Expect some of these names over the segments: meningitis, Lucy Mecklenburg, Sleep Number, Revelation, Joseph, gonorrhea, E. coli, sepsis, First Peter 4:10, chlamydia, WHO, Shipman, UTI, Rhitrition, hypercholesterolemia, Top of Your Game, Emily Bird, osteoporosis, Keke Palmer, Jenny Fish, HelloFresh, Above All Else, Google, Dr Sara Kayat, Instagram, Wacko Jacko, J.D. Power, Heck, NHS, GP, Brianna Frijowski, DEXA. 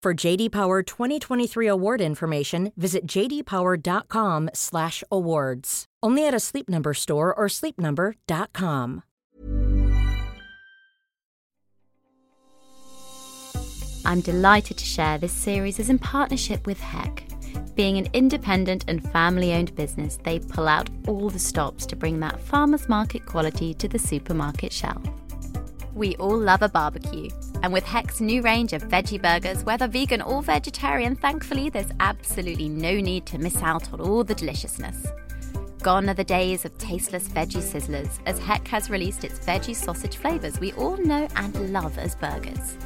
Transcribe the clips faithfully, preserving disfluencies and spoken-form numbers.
For J D. Power twenty twenty-three award information, visit j d power dot com slash awards. Only at a Sleep Number store or sleep number dot com. I'm delighted to share this series is in partnership with Heck. Being an independent and family-owned business, they pull out all the stops to bring that farmer's market quality to the supermarket shelf. We all love a barbecue. And with Heck's new range of veggie burgers, whether vegan or vegetarian, thankfully there's absolutely no need to miss out on all the deliciousness. Gone are the days of tasteless veggie sizzlers, as Heck has released its veggie sausage flavours we all know and love as burgers.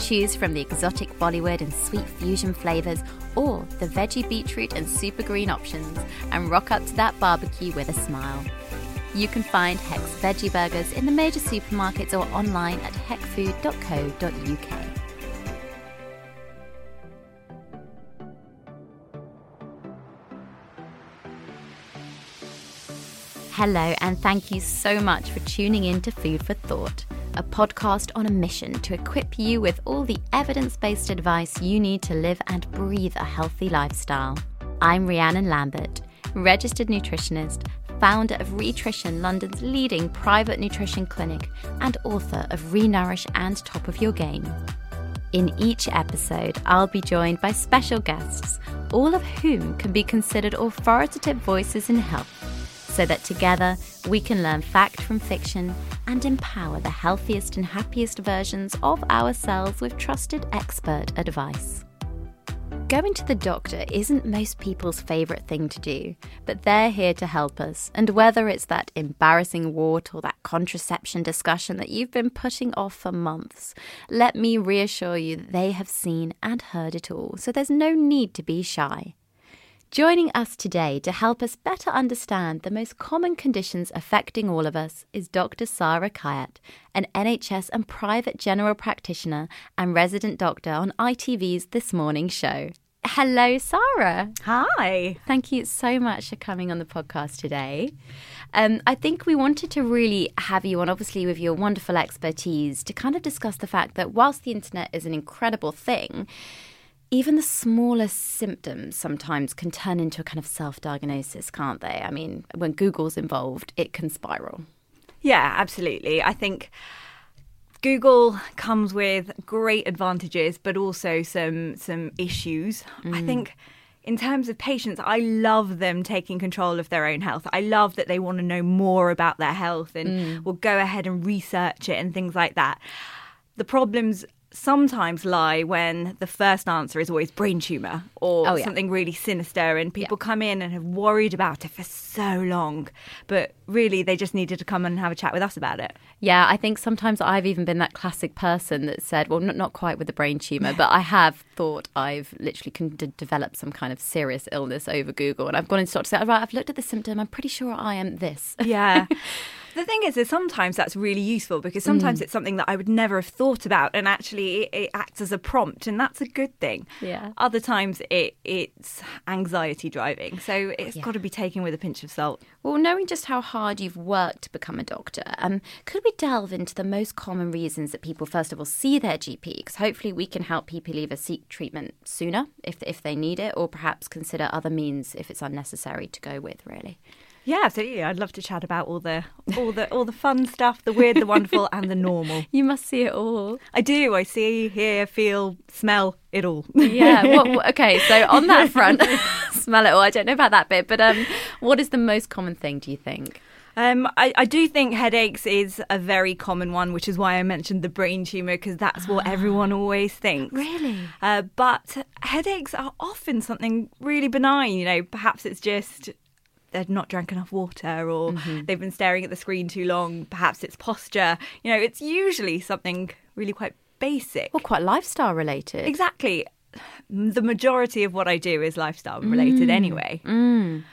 Choose from the exotic Bollywood and sweet fusion flavours, or the veggie beetroot and super green options, and rock up to that barbecue with a smile. You can find Heck's veggie burgers in the major supermarkets or online at heck food dot co dot u k. Hello, and thank you so much for tuning in to Food for Thought, a podcast on a mission to equip you with all the evidence-based advice you need to live and breathe a healthy lifestyle. I'm Rhiannon Lambert, registered nutritionist, founder of Rhitrition, London's leading private nutrition clinic, and author of Renourish and Top of Your Game. In each episode, I'll be joined by special guests, all of whom can be considered authoritative voices in health, so that together we can learn fact from fiction and empower the healthiest and happiest versions of ourselves with trusted expert advice. Going to the doctor isn't most people's favourite thing to do, but they're here to help us. And whether it's that embarrassing wart or that contraception discussion that you've been putting off for months, let me reassure you that they have seen and heard it all, so there's no need to be shy. Joining us today to help us better understand the most common conditions affecting all of us is Dr Sara Kayat, an N H S and private general practitioner and resident doctor on I T V's This Morning show. Hello, Sara. Hi. Thank you so much for coming on the podcast today. Um, I think we wanted to really have you on, obviously, with your wonderful expertise to kind of discuss the fact that whilst the internet is an incredible thing, even the smallest symptoms sometimes can turn into a kind of self-diagnosis, can't they? I mean, when Google's involved, it can spiral. Yeah, absolutely. I think Google comes with great advantages, but also some some issues. Mm. I think in terms of patients, I love them taking control of their own health. I love that they want to know more about their health and mm. will go ahead and research it and things like that. The problems sometimes lie when the first answer is always brain tumour or oh, yeah. something really sinister, and people yeah. come in and have worried about it for so long, but really they just needed to come and have a chat with us about it. Yeah, I think sometimes I've even been that classic person that said, well, not, not quite with the brain tumour, but I have thought I've literally con- d- developed some kind of serious illness over Google, and I've gone and started to say, all right, I've looked at the symptom, I'm pretty sure I am this. Yeah. The thing is, is sometimes that's really useful, because sometimes mm. it's something that I would never have thought about, and actually it, it acts as a prompt, and that's a good thing. Yeah. Other times it it's anxiety driving, so it's yeah. got to be taken with a pinch of salt. Well, knowing just how hard you've worked to become a doctor, um, could we delve into the most common reasons that people, first of all, see their G P? Because hopefully we can help people either seek treatment sooner if if they need it, or perhaps consider other means if it's unnecessary to go with, really. Yeah, absolutely. I'd love to chat about all the all the all the fun stuff, the weird, the wonderful, and the normal. You must see it all. I do. I see, hear, feel, smell it all. Yeah. What, what, okay. So on that front, smell it all. I don't know about that bit, but um, what is the most common thing, do you think? Um, I, I do think headaches is a very common one, which is why I mentioned the brain tumour, because that's what everyone always thinks. Really? Uh, but headaches are often something really benign. You know, perhaps it's just they've not drank enough water, or mm-hmm. they've been staring at the screen too long. Perhaps it's posture. You know, it's usually something really quite basic. Well, quite lifestyle related. Exactly. The majority of what I do is lifestyle related mm. anyway. Mm.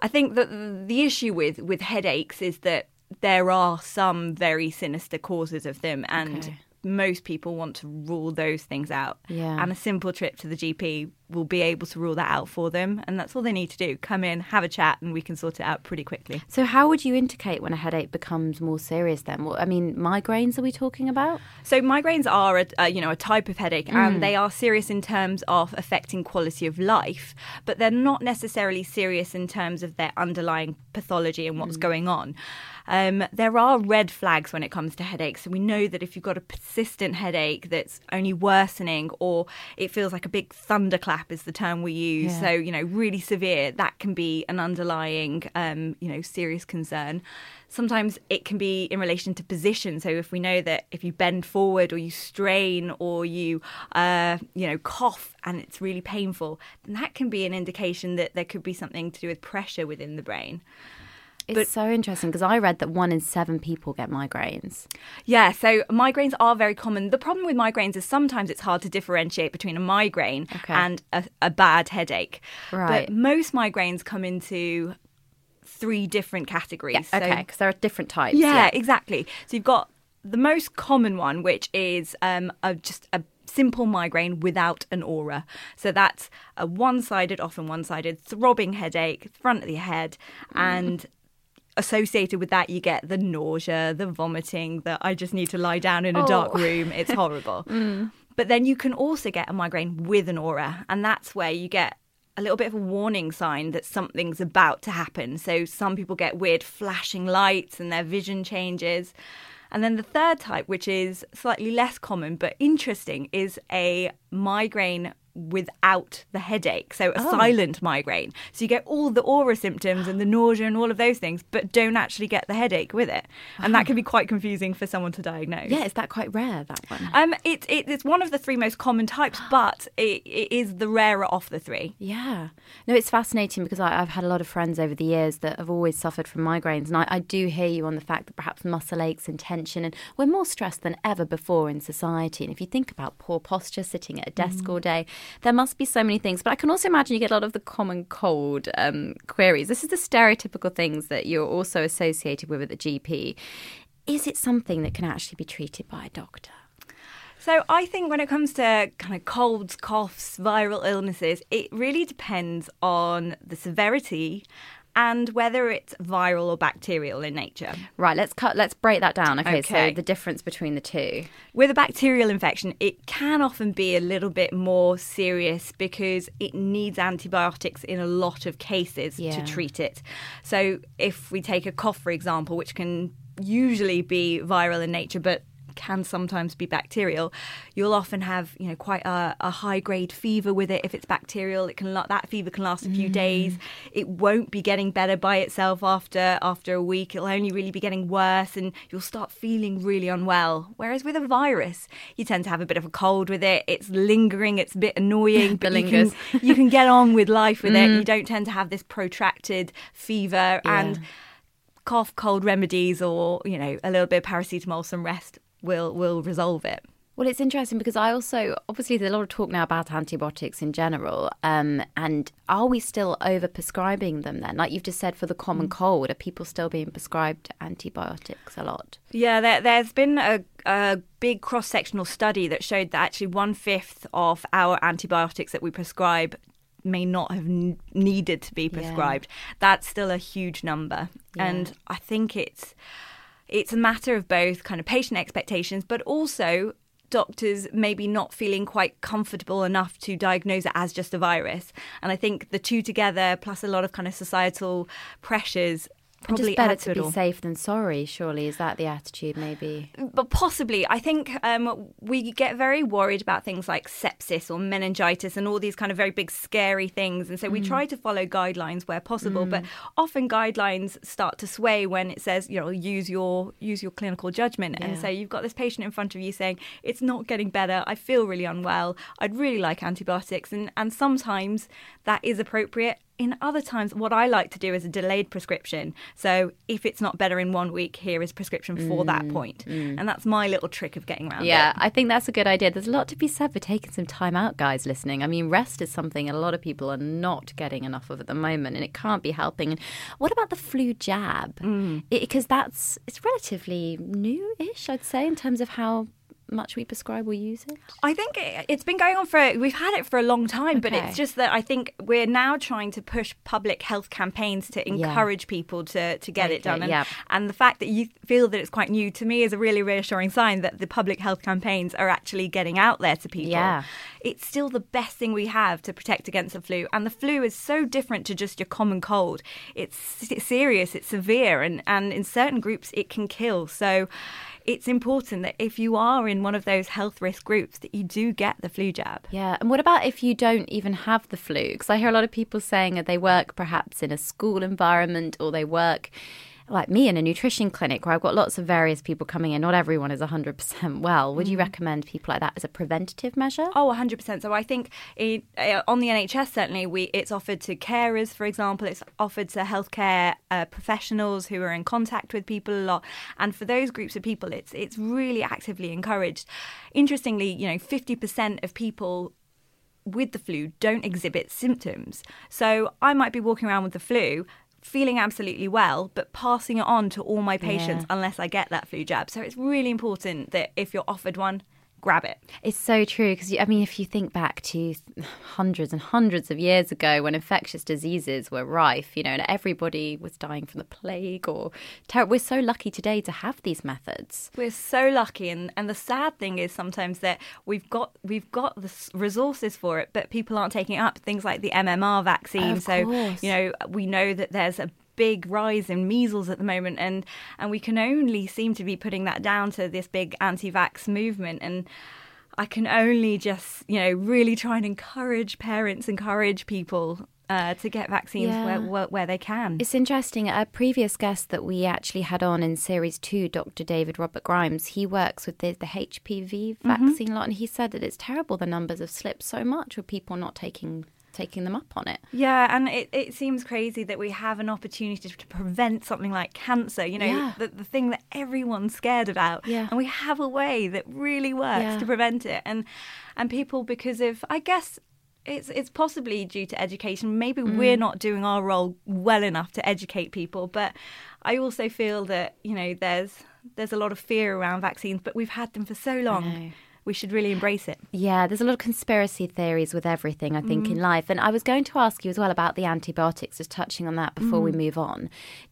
I think that the issue with, with headaches is that there are some very sinister causes of them, and okay. most people want to rule those things out. Yeah. And a simple trip to the G P will be able to rule that out for them, and that's all they need to do. Come in, have a chat, and we can sort it out pretty quickly. So how would you indicate when a headache becomes more serious then? Well, I mean, migraines are we talking about? So migraines are a, a, you know, a type of headache, mm. and they are serious in terms of affecting quality of life, but they're not necessarily serious in terms of their underlying pathology and what's mm. going on. Um, there are red flags when it comes to headaches, and we know that if you've got a persistent headache that's only worsening, or it feels like a big thunderclap is the term we use. Yeah. So, you know, really severe, that can be an underlying, um, you know, serious concern. Sometimes it can be in relation to position. So if we know that if you bend forward or you strain or you, uh, you know, cough and it's really painful, then that can be an indication that there could be something to do with pressure within the brain. It's but, so interesting because I read that one in seven people get migraines. Yeah, so migraines are very common. The problem with migraines is sometimes it's hard to differentiate between a migraine okay. and a, a bad headache. Right. But most migraines come into three different categories. Yeah, okay, because so, there are different types. Yeah, yeah, exactly. So you've got the most common one, which is um, a, just a simple migraine without an aura. So that's a one-sided, often one-sided, throbbing headache, front of the head, mm. and associated with that, you get the nausea, the vomiting, the I just need to lie down in a oh. dark room. It's horrible. mm. But then you can also get a migraine with an aura. And that's where you get a little bit of a warning sign that something's about to happen. So some people get weird flashing lights and their vision changes. And then the third type, which is slightly less common but interesting, is a migraine without the headache, so a oh. silent migraine. So you get all the aura symptoms and the nausea and all of those things, but don't actually get the headache with it. And that can be quite confusing for someone to diagnose. Yeah, is that quite rare, that one? Um, it, it, it's one of the three most common types, but it, it is the rarer of the three. Yeah. No, it's fascinating because I, I've had a lot of friends over the years that have always suffered from migraines, and I, I do hear you on the fact that perhaps muscle aches and tension, and we're more stressed than ever before in society. And if you think about poor posture, sitting at a desk mm. all day, there must be so many things. But I can also imagine you get a lot of the common cold um, queries. This is the stereotypical things that you're also associated with at the G P. Is it something that can actually be treated by a doctor? So I think when it comes to kind of colds, coughs, viral illnesses, it really depends on the severity and whether it's viral or bacterial in nature. Right, let's cut. Let's break that down. Okay, okay, so the difference between the two. With a bacterial infection, it can often be a little bit more serious because it needs antibiotics in a lot of cases yeah. to treat it. So if we take a cough, for example, which can usually be viral in nature, but can sometimes be bacterial, you'll often have, you know, quite a, a high-grade fever with it. If it's bacterial, it can that fever can last a few mm. days. It won't be getting better by itself after after a week. It'll only really be getting worse, and you'll start feeling really unwell. Whereas with a virus, you tend to have a bit of a cold with it. It's lingering. It's a bit annoying, but you can, you can get on with life with mm. it. You don't tend to have this protracted fever yeah. and cough, cold remedies, or, you know, a little bit of paracetamol, some rest will will resolve it. Well, it's interesting because I also, obviously there's a lot of talk now about antibiotics in general, um, and are we still over-prescribing them then? Like you've just said for the common cold, are people still being prescribed antibiotics a lot? Yeah, there, there's been a, a big cross-sectional study that showed that actually one-fifth of our antibiotics that we prescribe may not have n- needed to be prescribed. Yeah. That's still a huge number. Yeah. And I think it's... It's a matter of both kind of patient expectations, but also doctors maybe not feeling quite comfortable enough to diagnose it as just a virus. And I think the two together, plus a lot of kind of societal pressures, probably just better add to, to be all. Safe than sorry, surely. Is that the attitude, maybe? But possibly. I think um, we get very worried about things like sepsis or meningitis and all these kind of very big scary things. And so we mm. try to follow guidelines where possible. Mm. But often guidelines start to sway when it says, you know, use your use your clinical judgment. Yeah. And so you've got this patient in front of you saying, it's not getting better. I feel really unwell. I'd really like antibiotics. And, and sometimes that is appropriate. In other times, what I like to do is a delayed prescription. So if it's not better in one week, here is prescription for mm, that point. Mm. And that's my little trick of getting around yeah, it. Yeah, I think that's a good idea. There's a lot to be said for taking some time out, guys, listening. I mean, rest is something a lot of people are not getting enough of at the moment, and it can't be helping. And what about the flu jab? Because mm. that's it's relatively new-ish, I'd say, in terms of how much we prescribe or use it? I think it, it's been going on for, we've had it for a long time, okay. but it's just that I think we're now trying to push public health campaigns to encourage yeah. people to, to get okay. it done. And, yeah. and the fact that you feel that it's quite new, to me, is a really reassuring sign that the public health campaigns are actually getting out there to people. Yeah. It's still the best thing we have to protect against the flu. And the flu is so different to just your common cold. It's, it's serious, it's severe, and, and in certain groups it can kill. So it's important that if you are in one of those health risk groups that you do get the flu jab. Yeah. And what about if you don't even have the flu? Because I hear a lot of people saying that they work perhaps in a school environment, or they work like me in a nutrition clinic where I've got lots of various people coming in. Not everyone is one hundred percent well. Would you recommend people like that as a preventative measure? Oh, one hundred percent. So I think it, uh, on the N H S, certainly, we it's offered to carers, for example. It's offered to healthcare uh, professionals who are in contact with people a lot. And for those groups of people, it's it's really actively encouraged. Interestingly, you know, fifty percent of people with the flu don't exhibit symptoms. So I might be walking around with the flu, feeling absolutely well, but passing it on to all my patients yeah. unless I get that flu jab. So it's really important that if you're offered one, grab it. It's so true, because, I mean, if you think back to hundreds and hundreds of years ago when infectious diseases were rife, you know, and everybody was dying from the plague or terror. We're so lucky today to have these methods. We're so lucky. And, and the sad thing is sometimes that we've got we've got the resources for it, but people aren't taking it up. Things like the M M R vaccine. Of so, course. You know, we know that there's a big rise in measles at the moment, and and we can only seem to be putting that down to this big anti-vax movement. And I can only just, you know, really try and encourage parents, encourage people Uh, to get vaccines yeah. where, where where they can. It's interesting. A previous guest that we actually had on in series two, Doctor David Robert Grimes, he works with the, the H P V vaccine mm-hmm. lot, and he said that it's terrible the numbers have slipped so much with people not taking taking them up on it. Yeah, and it, it seems crazy that we have an opportunity to prevent something like cancer, you know, yeah. the, the thing that everyone's scared about. Yeah. And we have a way that really works yeah. to prevent it. And, and people, because of, I guess, It's it's possibly due to education. Maybe mm. we're not doing our role well enough to educate people. But I also feel that, you know, there's there's a lot of fear around vaccines, but we've had them for so long. We should really embrace it. Yeah, there's a lot of conspiracy theories with everything, I think, mm. in life. And I was going to ask you as well about the antibiotics, just touching on that before mm. we move on.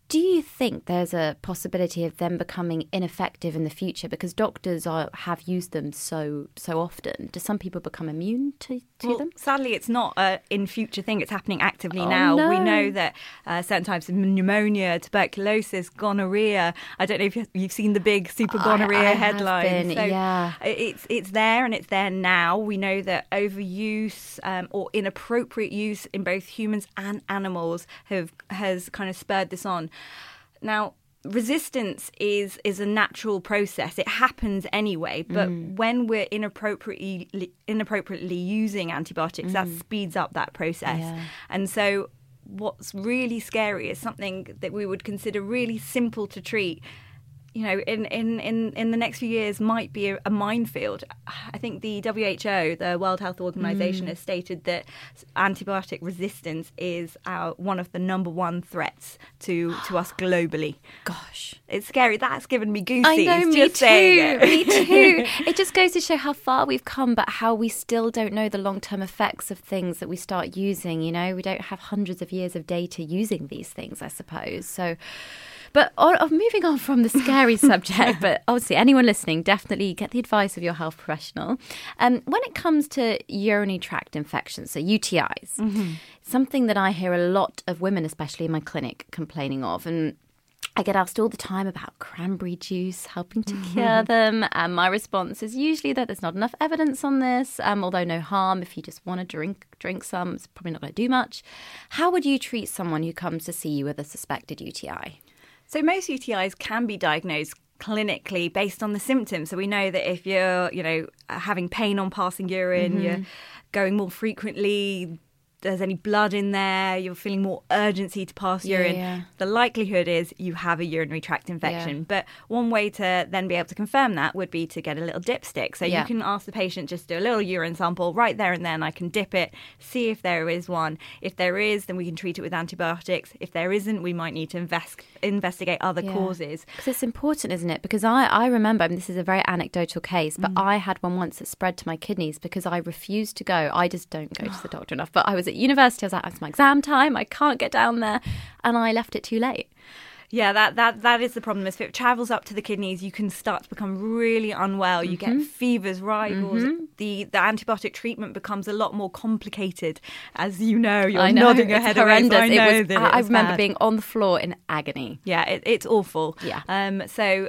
Do you think there's a possibility of them becoming ineffective in the future because doctors are, have used them so so often? Do some people become immune to, to well, them? Sadly, it's not an in-future thing. It's happening actively oh, now. No. We know that uh, certain types of pneumonia, tuberculosis, gonorrhea. I don't know if you've seen the big super gonorrhea I, I headlines. Have been, so yeah. it's, it's there, and it's there now. We know that overuse um, or inappropriate use in both humans and animals have has kind of spurred this on. Now, resistance is is a natural process. It happens anyway. But mm. when we're inappropriately inappropriately using antibiotics, mm. that speeds up that process. Yeah. And so what's really scary is something that we would consider really simple to treat, you know, in, in, in, in the next few years might be a, a minefield. I think the W H O, the World Health Organization, mm. has stated that antibiotic resistance is our, one of the number one threats to, to us globally. Gosh. It's scary. That's given me goosebumps. I know, me just too. It. Me too. It just goes to show how far we've come, but how we still don't know the long-term effects of things that we start using, you know. We don't have hundreds of years of data using these things, I suppose. So... But uh, moving on from the scary subject, but obviously anyone listening, definitely get the advice of your health professional. Um, when it comes to urinary tract infections, so U T Is, mm-hmm. something that I hear a lot of women, especially in my clinic, complaining of. And I get asked all the time about cranberry juice helping to cure mm-hmm. them. And my response is usually that there's not enough evidence on this, um, although no harm. If you just want to drink drink some, it's probably not going to do much. How would you treat someone who comes to see you with a suspected U T I? So most U T Is can be diagnosed clinically based on the symptoms. So we know that if you're, you know, having pain on passing urine, mm-hmm. you're going more frequently, there's any blood in there, you're feeling more urgency to pass yeah, urine, yeah. the likelihood is you have a urinary tract infection. Yeah. But one way to then be able to confirm that would be to get a little dipstick. So yeah. you can ask the patient just to do a little urine sample right there and then. I can dip it, see if there is one. If there is, then we can treat it with antibiotics. If there isn't, we might need to invest, investigate other yeah. causes. Because it's important, isn't it? Because I, I remember, I mean, this is a very anecdotal case, but mm. I had one once that spread to my kidneys because I refused to go. I just don't go to the doctor enough. But I was at university, I was like, it's my exam time, I can't get down there, and I left it too late. Yeah, that that that is the problem. If it travels up to the kidneys, you can start to become really unwell. You mm-hmm. get fevers, rigors. Mm-hmm. The the antibiotic treatment becomes a lot more complicated, as you know. You're I know, nodding your head around. I know it was, that I, it I remember bad. being on the floor in agony. Yeah, it, it's awful. Yeah. Um. So.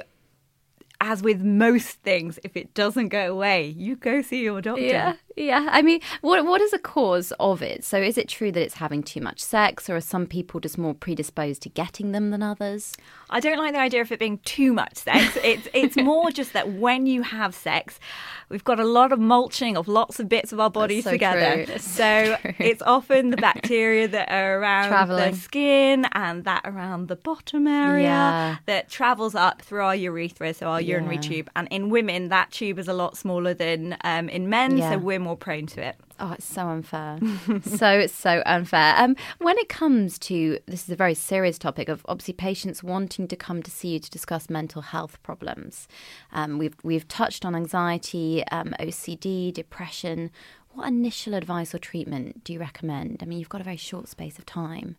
As with most things, if it doesn't go away, you go see your doctor. Yeah, yeah. I mean, what what is the cause of it? So is it true that it's having too much sex, or are some people just more predisposed to getting them than others? I don't like the idea of it being too much sex. It's it's more just that when you have sex, we've got a lot of mulching of lots of bits of our bodies so together. True. So true. It's often the bacteria that are around Traveling. the skin and that around the bottom area yeah. that travels up through our urethra, so our urinary yeah. tube. And in women, that tube is a lot smaller than um, in men, yeah. so we're more prone to it. Oh, it's so unfair. so, it's so unfair. Um, when it comes to, this is a very serious topic of obviously patients wanting to come to see you to discuss mental health problems. Um, we've, we've touched on anxiety, um, O C D, depression. What initial advice or treatment do you recommend? I mean, you've got a very short space of time.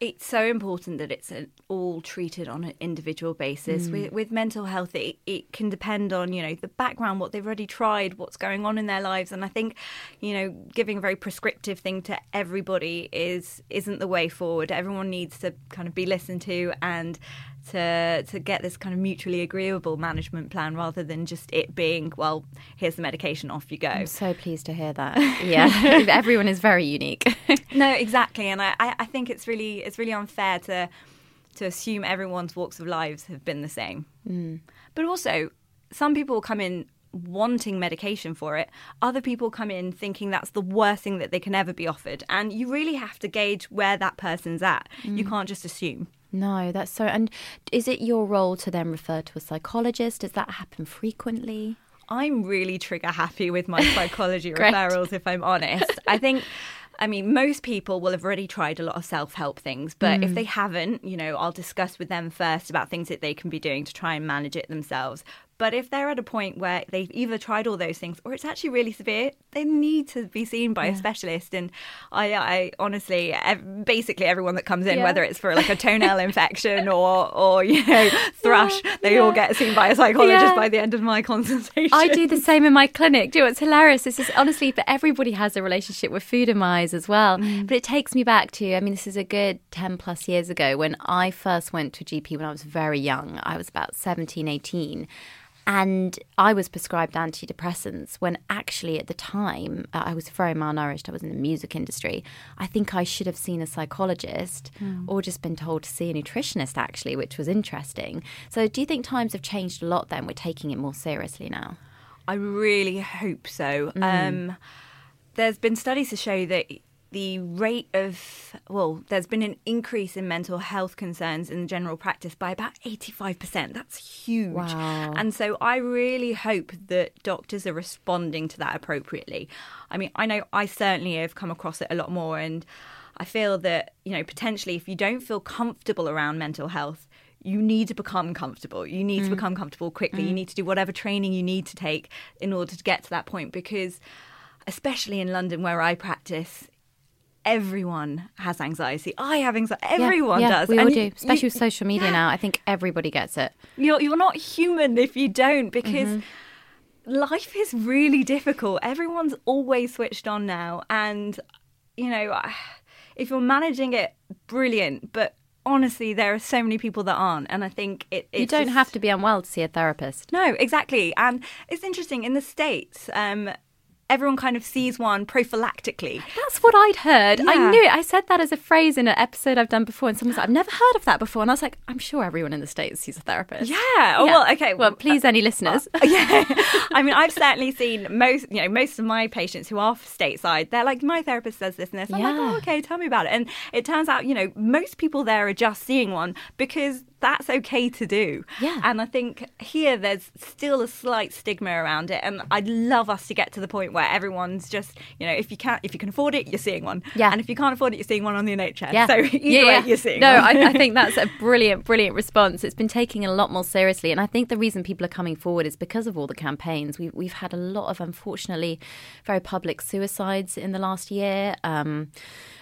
It's so important that it's an, all treated on an individual basis. Mm. With, with mental health, it, it can depend on, you know, the background, what they've already tried, what's going on in their lives. And I think, you know, giving a very prescriptive thing to everybody is, isn't the way forward. Everyone needs to kind of be listened to and to to get this kind of mutually agreeable management plan rather than just it being, well, here's the medication, off you go. I'm so pleased to hear that. Yeah, everyone is very unique. No, exactly. And I, I think it's really it's really unfair to to assume everyone's walks of lives have been the same. Mm. But also, some people come in wanting medication for it. Other people come in thinking that's the worst thing that they can ever be offered. And you really have to gauge where that person's at. Mm. You can't just assume. No, that's so... And is it your role to then refer to a psychologist? Does that happen frequently? I'm really trigger happy with my psychology referrals, if I'm honest. I think... I mean, most people will have already tried a lot of self-help things, but mm. if they haven't, you know, I'll discuss with them first about things that they can be doing to try and manage it themselves. But if they're at a point where they've either tried all those things or it's actually really severe, they need to be seen by yeah. a specialist. And I, I honestly, ev- basically everyone that comes in, yeah. whether it's for like a toenail infection or, or, you know, thrush, yeah. they yeah. all get seen by a psychologist yeah. by the end of my consultation. I do the same in my clinic. Do you know, it's hilarious. This is honestly, but everybody has a relationship with food in mind as well. Mm. But it takes me back to, I mean, this is a good ten plus years ago when I first went to a G P when I was very young. I was about seventeen, eighteen. And I was prescribed antidepressants when actually at the time uh, I was very malnourished. I was in the music industry. I think I should have seen a psychologist mm. or just been told to see a nutritionist, actually, which was interesting. So do you think times have changed a lot then? We're taking it more seriously now. I really hope so. Mm. Um There's been studies to show that the rate of, well, there's been an increase in mental health concerns in general practice by about eighty-five percent. That's huge. Wow. And so I really hope that doctors are responding to that appropriately. I mean, I know I certainly have come across it a lot more, and I feel that, you know, potentially if you don't feel comfortable around mental health, you need to become comfortable. You need mm. to become comfortable quickly. Mm. You need to do whatever training you need to take in order to get to that point, because... especially in London where I practice, everyone has anxiety. I have anxiety. Everyone yeah, yeah, does. We and all do, especially you, with social media yeah. now. I think everybody gets it. You're, you're not human if you don't, because mm-hmm. life is really difficult. Everyone's always switched on now. And, you know, if you're managing it, brilliant. But honestly, there are so many people that aren't. And I think it... it you don't just... have to be unwell to see a therapist. No, exactly. And it's interesting, in the States... Um, everyone kind of sees one prophylactically. That's what I'd heard. Yeah. I knew it. I said that as a phrase in an episode I've done before, and someone was like, I've never heard of that before. And I was like, I'm sure everyone in the States sees a therapist. Yeah. Oh, yeah. Well, okay. Well, please, uh, any listeners. Uh, yeah. I mean, I've certainly seen most, you know, most of my patients who are stateside, they're like, my therapist says this and this. I'm yeah. like, oh, okay, tell me about it. And it turns out, you know, most people there are just seeing one because that's okay to do. Yeah. And I think here there's still a slight stigma around it. And I'd love us to get to the point where everyone's just, you know, if you can't, if you can afford it, you're seeing one. Yeah. And if you can't afford it, you're seeing one on the N H S. Yeah. So either yeah, way, yeah. you're seeing no, one. No, I, I think that's a brilliant, brilliant response. It's been taken a lot more seriously. And I think the reason people are coming forward is because of all the campaigns. We, we've had a lot of, unfortunately, very public suicides in the last year. Um,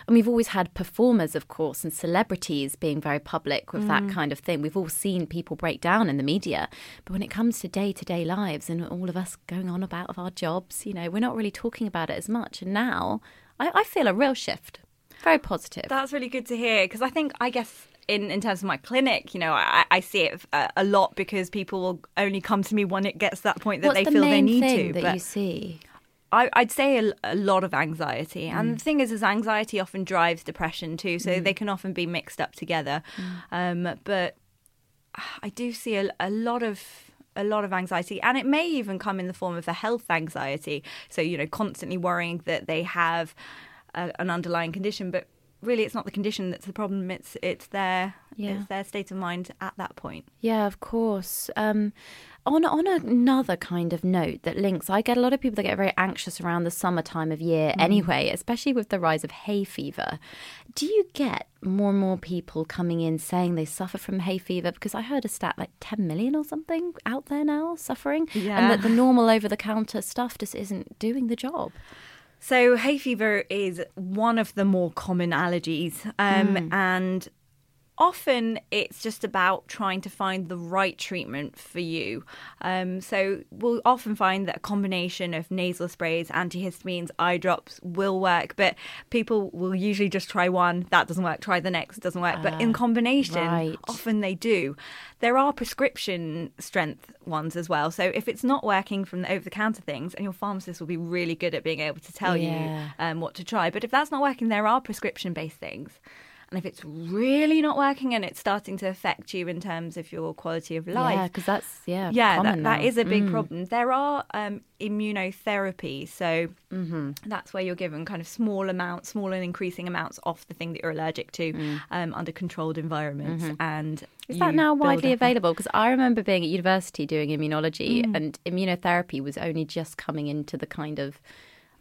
and we've always had performers, of course, and celebrities being very public with mm. that kind of thing. We've all seen people break down in the media. But when it comes to day-to-day lives and all of us going on about of our jobs, you know, we're not really talking about it as much. And now I, I feel a real shift. Very positive. That's really good to hear, because I think, I guess... In, in terms of my clinic, you know, I, I see it a, a lot because people will only come to me when it gets to that point that What's they the feel main they need thing to. That but you see? I, I'd say a, a lot of anxiety. And mm. the thing is, is anxiety often drives depression too, so mm. they can often be mixed up together. Mm. Um, but I do see a, a lot of a lot of anxiety, and it may even come in the form of a health anxiety. So, you know, constantly worrying that they have a, an underlying condition, but really, it's not the condition that's the problem. It's it's their yeah. it's their state of mind at that point. Yeah, of course. Um, on on another kind of note that links, I get a lot of people that get very anxious around the summer time of year mm. anyway, especially with the rise of hay fever. Do you get more and more people coming in saying they suffer from hay fever? Because I heard a stat like ten million or something out there now suffering, yeah. and that the normal over-the-counter stuff just isn't doing the job. So hay fever is one of the more common allergies, um, mm. and often it's just about trying to find the right treatment for you. Um, so we'll often find that a combination of nasal sprays, antihistamines, eye drops will work, but people will usually just try one, that doesn't work, try the next, doesn't work. Uh, but in combination, right. often they do. There are prescription strength ones as well. So if it's not working from the over-the-counter things, and your pharmacist will be really good at being able to tell yeah. you um, what to try. But if that's not working, there are prescription-based things. And if it's really not working and it's starting to affect you in terms of your quality of life. Yeah, because that's, yeah, yeah, that, that is a big mm. problem. There are um, immunotherapy. So mm-hmm. that's where you're given kind of small amounts, small and increasing amounts of the thing that you're allergic to mm. um, under controlled environments. Mm-hmm. And is that now widely available? Because I remember being at university doing immunology mm. and immunotherapy was only just coming into the kind of...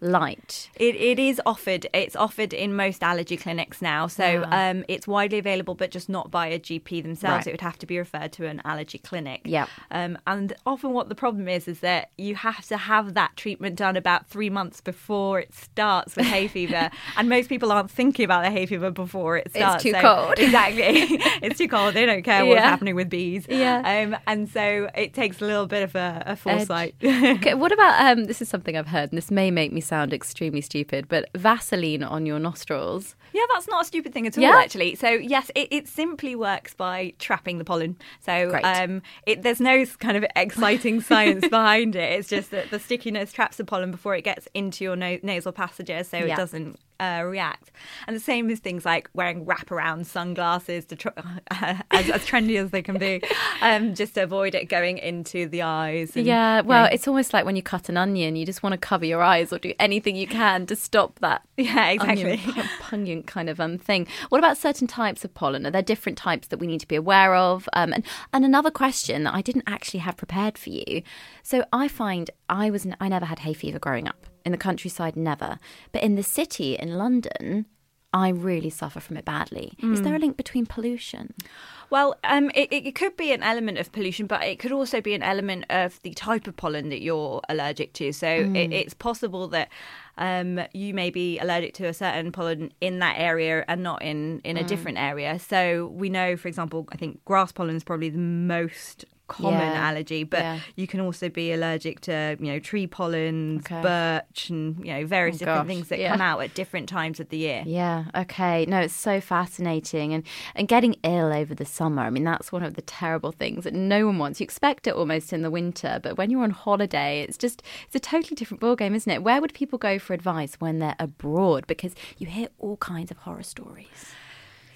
light. It it is offered. It's offered in most allergy clinics now. So yeah. um, it's widely available, but just not by a G P themselves. Right. It would have to be referred to an allergy clinic. Yeah. Um, and often what the problem is, is that you have to have that treatment done about three months before it starts with hay fever. And most people aren't thinking about the hay fever before it starts. It's too so, cold. Exactly. It's too cold. They don't care yeah. what's happening with bees. Yeah. Um, and so it takes a little bit of a, a foresight. Okay, what about, um, this is something I've heard, and this may make me sound extremely stupid, but Vaseline on your nostrils. Yeah, that's not a stupid thing at all, yeah. actually. So yes, it, it simply works by trapping the pollen. So um, it, there's no kind of exciting science behind it. It's just that the stickiness traps the pollen before it gets into your no- nasal passages, so yeah. it doesn't Uh, react. And the same as things like wearing wraparound sunglasses, to tr- uh, as, as trendy as they can be, um, just to avoid it going into the eyes. And, yeah, well, you know, it's almost like when you cut an onion, you just want to cover your eyes or do anything you can to stop that. Yeah, exactly. Onion, pungent kind of um, thing. What about certain types of pollen? Are there different types that we need to be aware of? Um, and, and another question that I didn't actually have prepared for you. So I find I was n- I never had hay fever growing up. In the countryside, never. But in the city, in London, I really suffer from it badly. Mm. Is there a link between pollution? Well, um, it, it could be an element of pollution, but it could also be an element of the type of pollen that you're allergic to. So mm. it, it's possible that um, you may be allergic to a certain pollen in that area and not in, in a mm. different area. So we know, for example, I think grass pollen is probably the most common yeah. allergy, but yeah. you can also be allergic to, you know, tree pollens, okay. birch, and, you know, various oh, different gosh. things that yeah. come out at different times of the year. Yeah, okay. No, it's so fascinating. And, and getting ill over the summer, I mean, that's one of the terrible things that no one wants. You expect it almost in the winter, but when you're on holiday, it's just, it's a totally different ballgame, isn't it? Where would people go for advice when they're abroad? Because you hear all kinds of horror stories.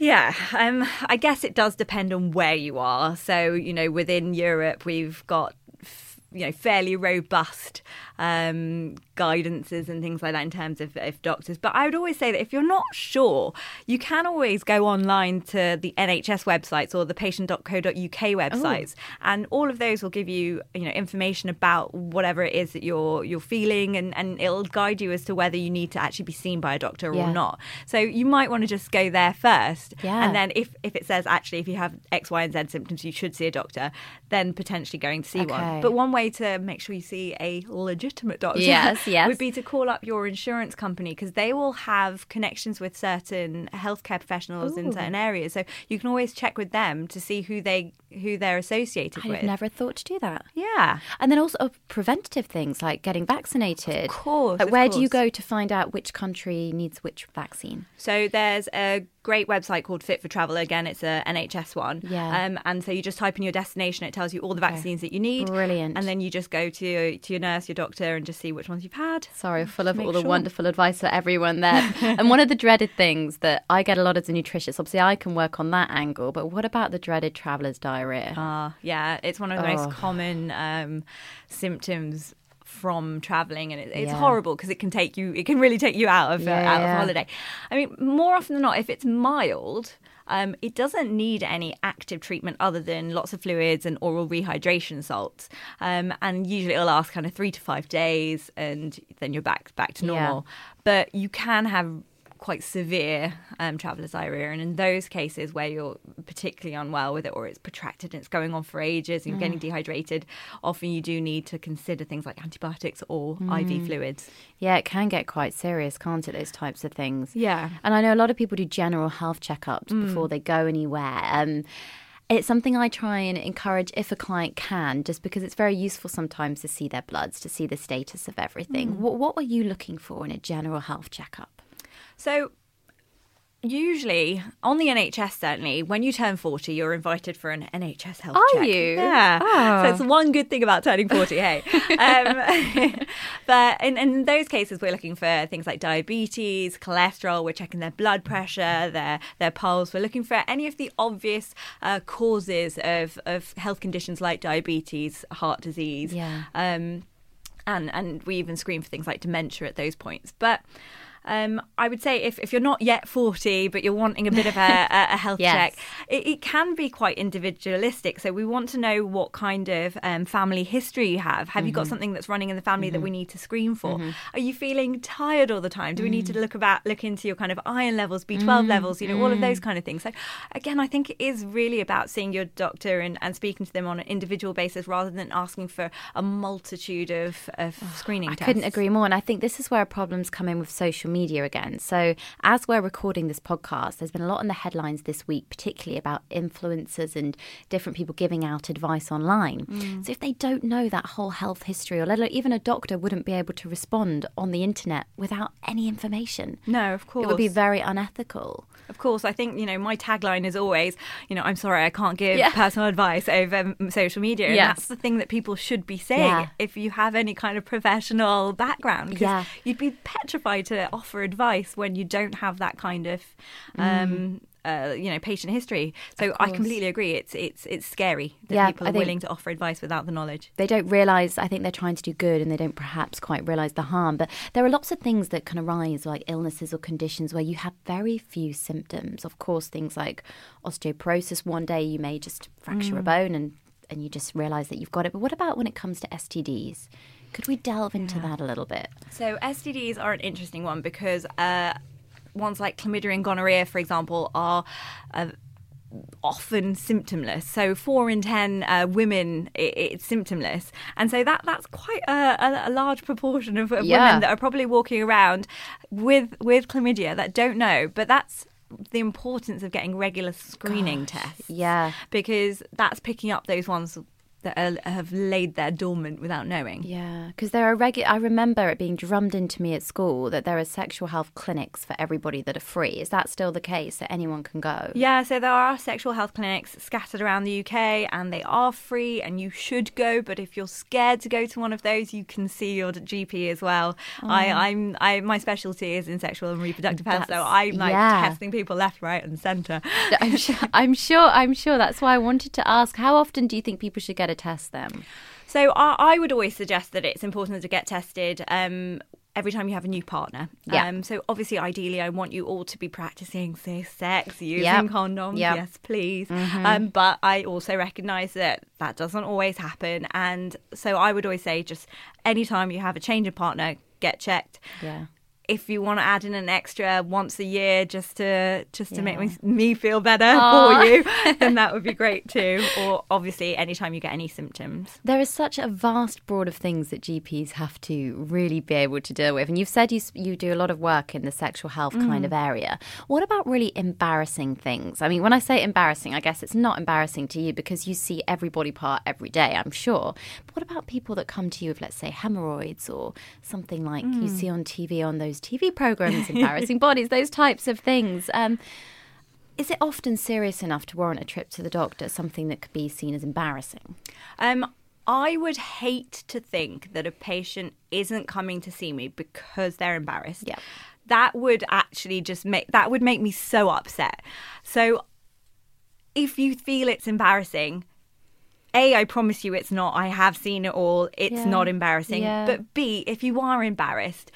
Yeah, um, I guess it does depend on where you are. So, you know, within Europe, we've got, f- you know, fairly robust um, guidances and things like that in terms of, of doctors. But I would always say that if you're not sure, you can always go online to the N H S websites or the patient dot co dot U K websites. Ooh. And all of those will give you, you know, information about whatever it is that you're you're feeling, and, and it'll guide you as to whether you need to actually be seen by a doctor yeah. or not. So you might want to just go there first. Yeah. And then if, if it says, actually, if you have X, Y and Z symptoms, you should see a doctor, then potentially going to see okay. one. But one way to make sure you see a legitimate doctor. Yes. Yes. would be to call up your insurance company, because they will have connections with certain healthcare professionals Ooh. in certain areas. So you can always check with them to see who, they, who they're associated I've with. I've never thought to do that. Yeah. And then also preventative things like getting vaccinated. Of course. Like, where of course. do you go to find out which country needs which vaccine? So there's a great website called Fit for Travel. Again, it's a N H S one. Yeah. Um, and so you just type in your destination. It tells you all the vaccines okay. that you need. Brilliant. And then you just go to, to your nurse, your doctor, and just see which ones you've had. Sorry, full of all sure. the wonderful advice for everyone there. And one of the dreaded things that I get a lot as a nutritionist, obviously I can work on that angle, but what about the dreaded traveller's diarrhea? Ah, uh, yeah, it's one of the oh. most common um, symptoms from travelling, and it, it's yeah. horrible because it can take you, it can really take you out of, yeah, uh, out yeah. of holiday. I mean, more often than not, if it's mild, um, it doesn't need any active treatment other than lots of fluids and oral rehydration salts. Um, and usually it'll last kind of three to five days and then you're back back to normal. Yeah. But you can have quite severe um, traveller's diarrhoea, and in those cases where you're particularly unwell with it, or it's protracted and it's going on for ages and you're mm. getting dehydrated, often you do need to consider things like antibiotics or mm. I V fluids. Yeah, it can get quite serious, can't it, those types of things? Yeah. And I know a lot of people do general health checkups mm. before they go anywhere. Um It's something I try and encourage if a client can, just because it's very useful sometimes to see their bloods, to see the status of everything. Mm. What, what were you looking for in a general health checkup? So usually, on the N H S certainly, when you turn forty, you're invited for an N H S health check. Are you? Yeah. Oh. So it's one good thing about turning forty, hey. Um, but in, in those cases, we're looking for things like diabetes, cholesterol. We're checking their blood pressure, their their pulse. We're looking for any of the obvious uh, causes of, of health conditions like diabetes, heart disease. Yeah. Um, and, and we even screen for things like dementia at those points. But Um, I would say if, if you're not yet forty, but you're wanting a bit of a, a health yes. check, it, it can be quite individualistic. So we want to know what kind of um, family history you have. Have mm-hmm. you got something that's running in the family mm-hmm. that we need to screen for? Mm-hmm. Are you feeling tired all the time? Do mm-hmm. we need to look about look into your kind of iron levels, B twelve mm-hmm. levels, you know, mm-hmm. all of those kind of things? So again, I think it is really about seeing your doctor and, and speaking to them on an individual basis rather than asking for a multitude of, of screening oh, I tests. I couldn't agree more. And I think this is where problems come in with social media again. So as we're recording this podcast, there's been a lot in the headlines this week, particularly about influencers and different people giving out advice online. Mm. So if they don't know that whole health history, or let alone even a doctor wouldn't be able to respond on the internet without any information. No, of course. It would be very unethical. Of course. I think, you know, my tagline is always, you know, I'm sorry, I can't give yeah. personal advice over um, social media. Yes. And that's the thing that people should be saying yeah. if you have any kind of professional background, because yeah. you'd be petrified to offer advice when you don't have that kind of um mm. uh, you know patient history. So I completely agree, it's it's it's scary that yeah, people are willing to offer advice without the knowledge. They don't realise, I think they're trying to do good and they don't perhaps quite realise the harm. But there are lots of things that can arise, like illnesses or conditions where you have very few symptoms. Of course, things like osteoporosis, one day you may just fracture mm. a bone and and you just realise that you've got it. But what about when it comes to S T Ds? Could we delve into yeah. that a little bit? So S T Ds are an interesting one because uh, ones like chlamydia and gonorrhea, for example, are uh, often symptomless. So four in ten uh, women, it, it's symptomless. And so that that's quite a, a, a large proportion of, of yeah. women that are probably walking around with with chlamydia that don't know. But that's the importance of getting regular screening Gosh, tests. Yeah. Because that's picking up those ones that are, have laid there dormant without knowing. Yeah, because there are regular. I remember it being drummed into me at school that there are sexual health clinics for everybody that are free. Is that still the case, that anyone can go? Yeah, so there are sexual health clinics scattered around the U K, and they are free and you should go. But if you're scared to go to one of those, you can see your G P as well. Oh. I, I'm, I, my specialty is in sexual and reproductive health, that's, so I'm like yeah. testing people left, right, and centre. I'm sure, I'm sure. I'm sure. That's why I wanted to ask. How often do you think people should get to test them? So I, I would always suggest that it's important to get tested um, every time you have a new partner. Yeah. Um, so obviously, ideally, I want you all to be practicing safe sex, using yep. condoms. Yep. Yes, please. Mm-hmm. Um, but I also recognise that that doesn't always happen. And so I would always say just any time you have a change of partner, get checked. Yeah. If you want to add in an extra once a year just to just to yeah. make me, me feel better Aww. For you, then that would be great too. Or obviously anytime you get any symptoms. There is such a vast broad of things that G Ps have to really be able to deal with. And you've said you, you do a lot of work in the sexual health mm. kind of area. What about really embarrassing things? I mean, when I say embarrassing, I guess it's not embarrassing to you because you see every body part every day, I'm sure. But what about people that come to you with, let's say, hemorrhoids or something like mm. you see on T V on those T V programs, embarrassing bodies, those types of things. Um, is it often serious enough to warrant a trip to the doctor, something that could be seen as embarrassing? Um, I would hate to think that a patient isn't coming to see me because they're embarrassed. Yeah. That would actually just make, that would make me so upset. So if you feel it's embarrassing, A, I promise you it's not. I have seen it all. It's yeah. not embarrassing. Yeah. But B, if you are embarrassed,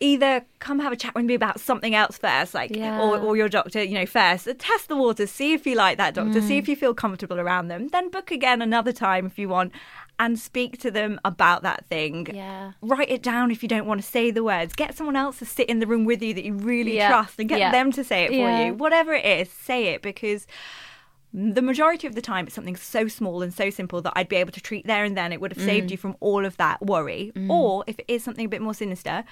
either come have a chat with me about something else first, like yeah. or, or your doctor, you know, first. Test the waters, see if you like that doctor, mm. see if you feel comfortable around them. Then book again another time if you want and speak to them about that thing. Yeah. Write it down if you don't want to say the words. Get someone else to sit in the room with you that you really yeah. trust and get yeah. them to say it for yeah. you. Whatever it is, say it, because the majority of the time it's something so small and so simple that I'd be able to treat there and then. It would have mm. saved you from all of that worry. Mm. Or if it is something a bit more sinister,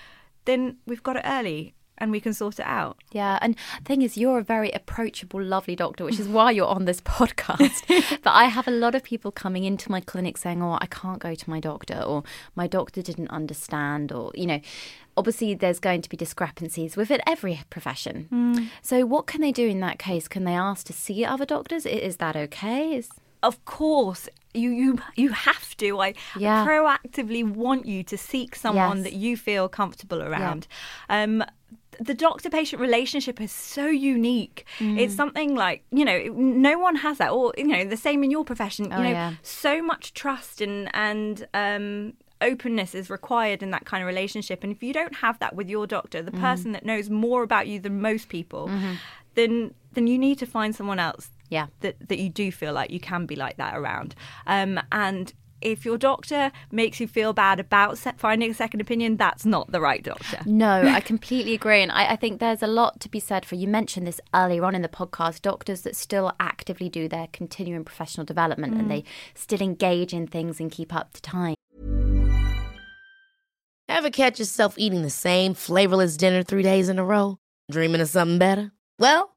then we've got it early and we can sort it out. Yeah, and the thing is, you're a very approachable, lovely doctor, which is why you're on this podcast. But I have a lot of people coming into my clinic saying, oh, I can't go to my doctor, or my doctor didn't understand, or, you know, obviously there's going to be discrepancies within every profession. Mm. So what can they do in that case? Can they ask to see other doctors? Is that okay? Is- Of course, you you you have to. I yeah. proactively want you to seek someone yes. that you feel comfortable around. Yeah. Um, the doctor-patient relationship is so unique. Mm. It's something like, you know, no one has that. Or, you know, the same in your profession. You oh, know, yeah. so much trust and and um, openness is required in that kind of relationship. And if you don't have that with your doctor, the mm. person that knows more about you than most people, mm-hmm. then then you need to find someone else. Yeah, that that you do feel like you can be like that around. Um, and if your doctor makes you feel bad about se- finding a second opinion, that's not the right doctor. No, I completely agree. And I, I think there's a lot to be said for, you mentioned this earlier on in the podcast, doctors that still actively do their continuing professional development mm. and they still engage in things and keep up to time. Ever catch yourself eating the same flavourless dinner three days in a row? Dreaming of something better? Well,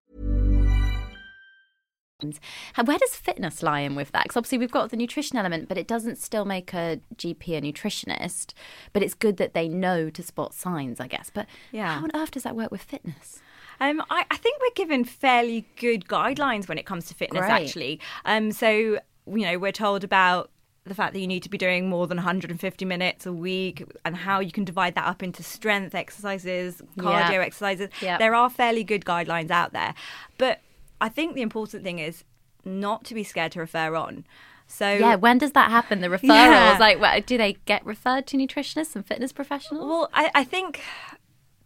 Where does fitness lie in with that? Because obviously we've got the nutrition element, but it doesn't still make a G P a nutritionist. But it's good that they know to spot signs, I guess. But yeah. how on earth does that work with fitness? Um, I, I think we're given fairly good guidelines when it comes to fitness, Great. actually. Um, so, you know, we're told about the fact that you need to be doing more than one hundred fifty minutes a week and how you can divide that up into strength exercises, cardio yeah. exercises. Yep. There are fairly good guidelines out there. But I think the important thing is not to be scared to refer on. So yeah, when does that happen? The referrals, yeah. like, well, do they get referred to nutritionists and fitness professionals? Well, I, I think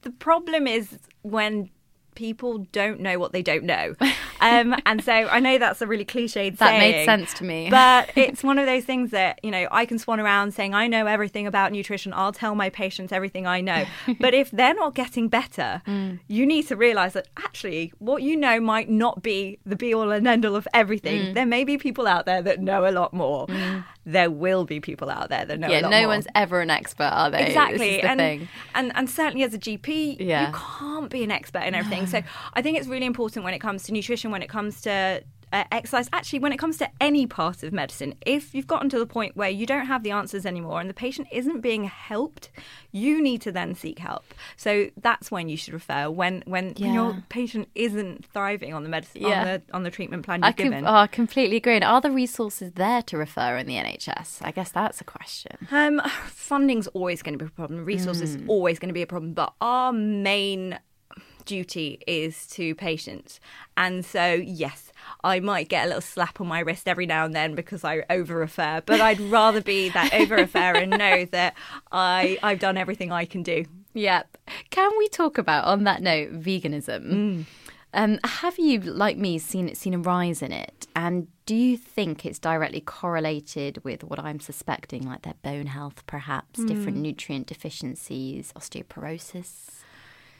the problem is when people don't know what they don't know, um, and so I know that's a really cliched that saying. That made sense to me, but it's one of those things that, you know, I can swan around saying I know everything about nutrition. I'll tell my patients everything I know, but if they're not getting better, mm. you need to realise that actually what you know might not be the be all and end all of everything. Mm. There may be people out there that know a lot more. Mm. There will be people out there that know yeah, a lot no more. One's ever an expert, are they? Exactly, this is the and, thing. and and certainly as a G P, yeah. you can't be an expert in everything. No. So I think it's really important when it comes to nutrition, when it comes to uh, exercise, actually when it comes to any part of medicine, if you've gotten to the point where you don't have the answers anymore and the patient isn't being helped, you need to then seek help. So that's when you should refer, when when, yeah. when your patient isn't thriving on the medicine, yeah. on, the, on the treatment plan you're I com- given. Oh, I completely agree. And are the resources there to refer in the N H S? I guess that's a question. Um, funding's always going to be a problem. Resources mm. always going to be a problem. But our main duty is to patients, and so yes, I might get a little slap on my wrist every now and then because I over refer, but I'd rather be that over refer and know that I I've done everything I can do. Yep. Can we talk about, on that note, veganism? mm. Um, have you, like me, seen seen a rise in it? And do you think it's directly correlated with what I'm suspecting, like their bone health perhaps, mm. different nutrient deficiencies, osteoporosis?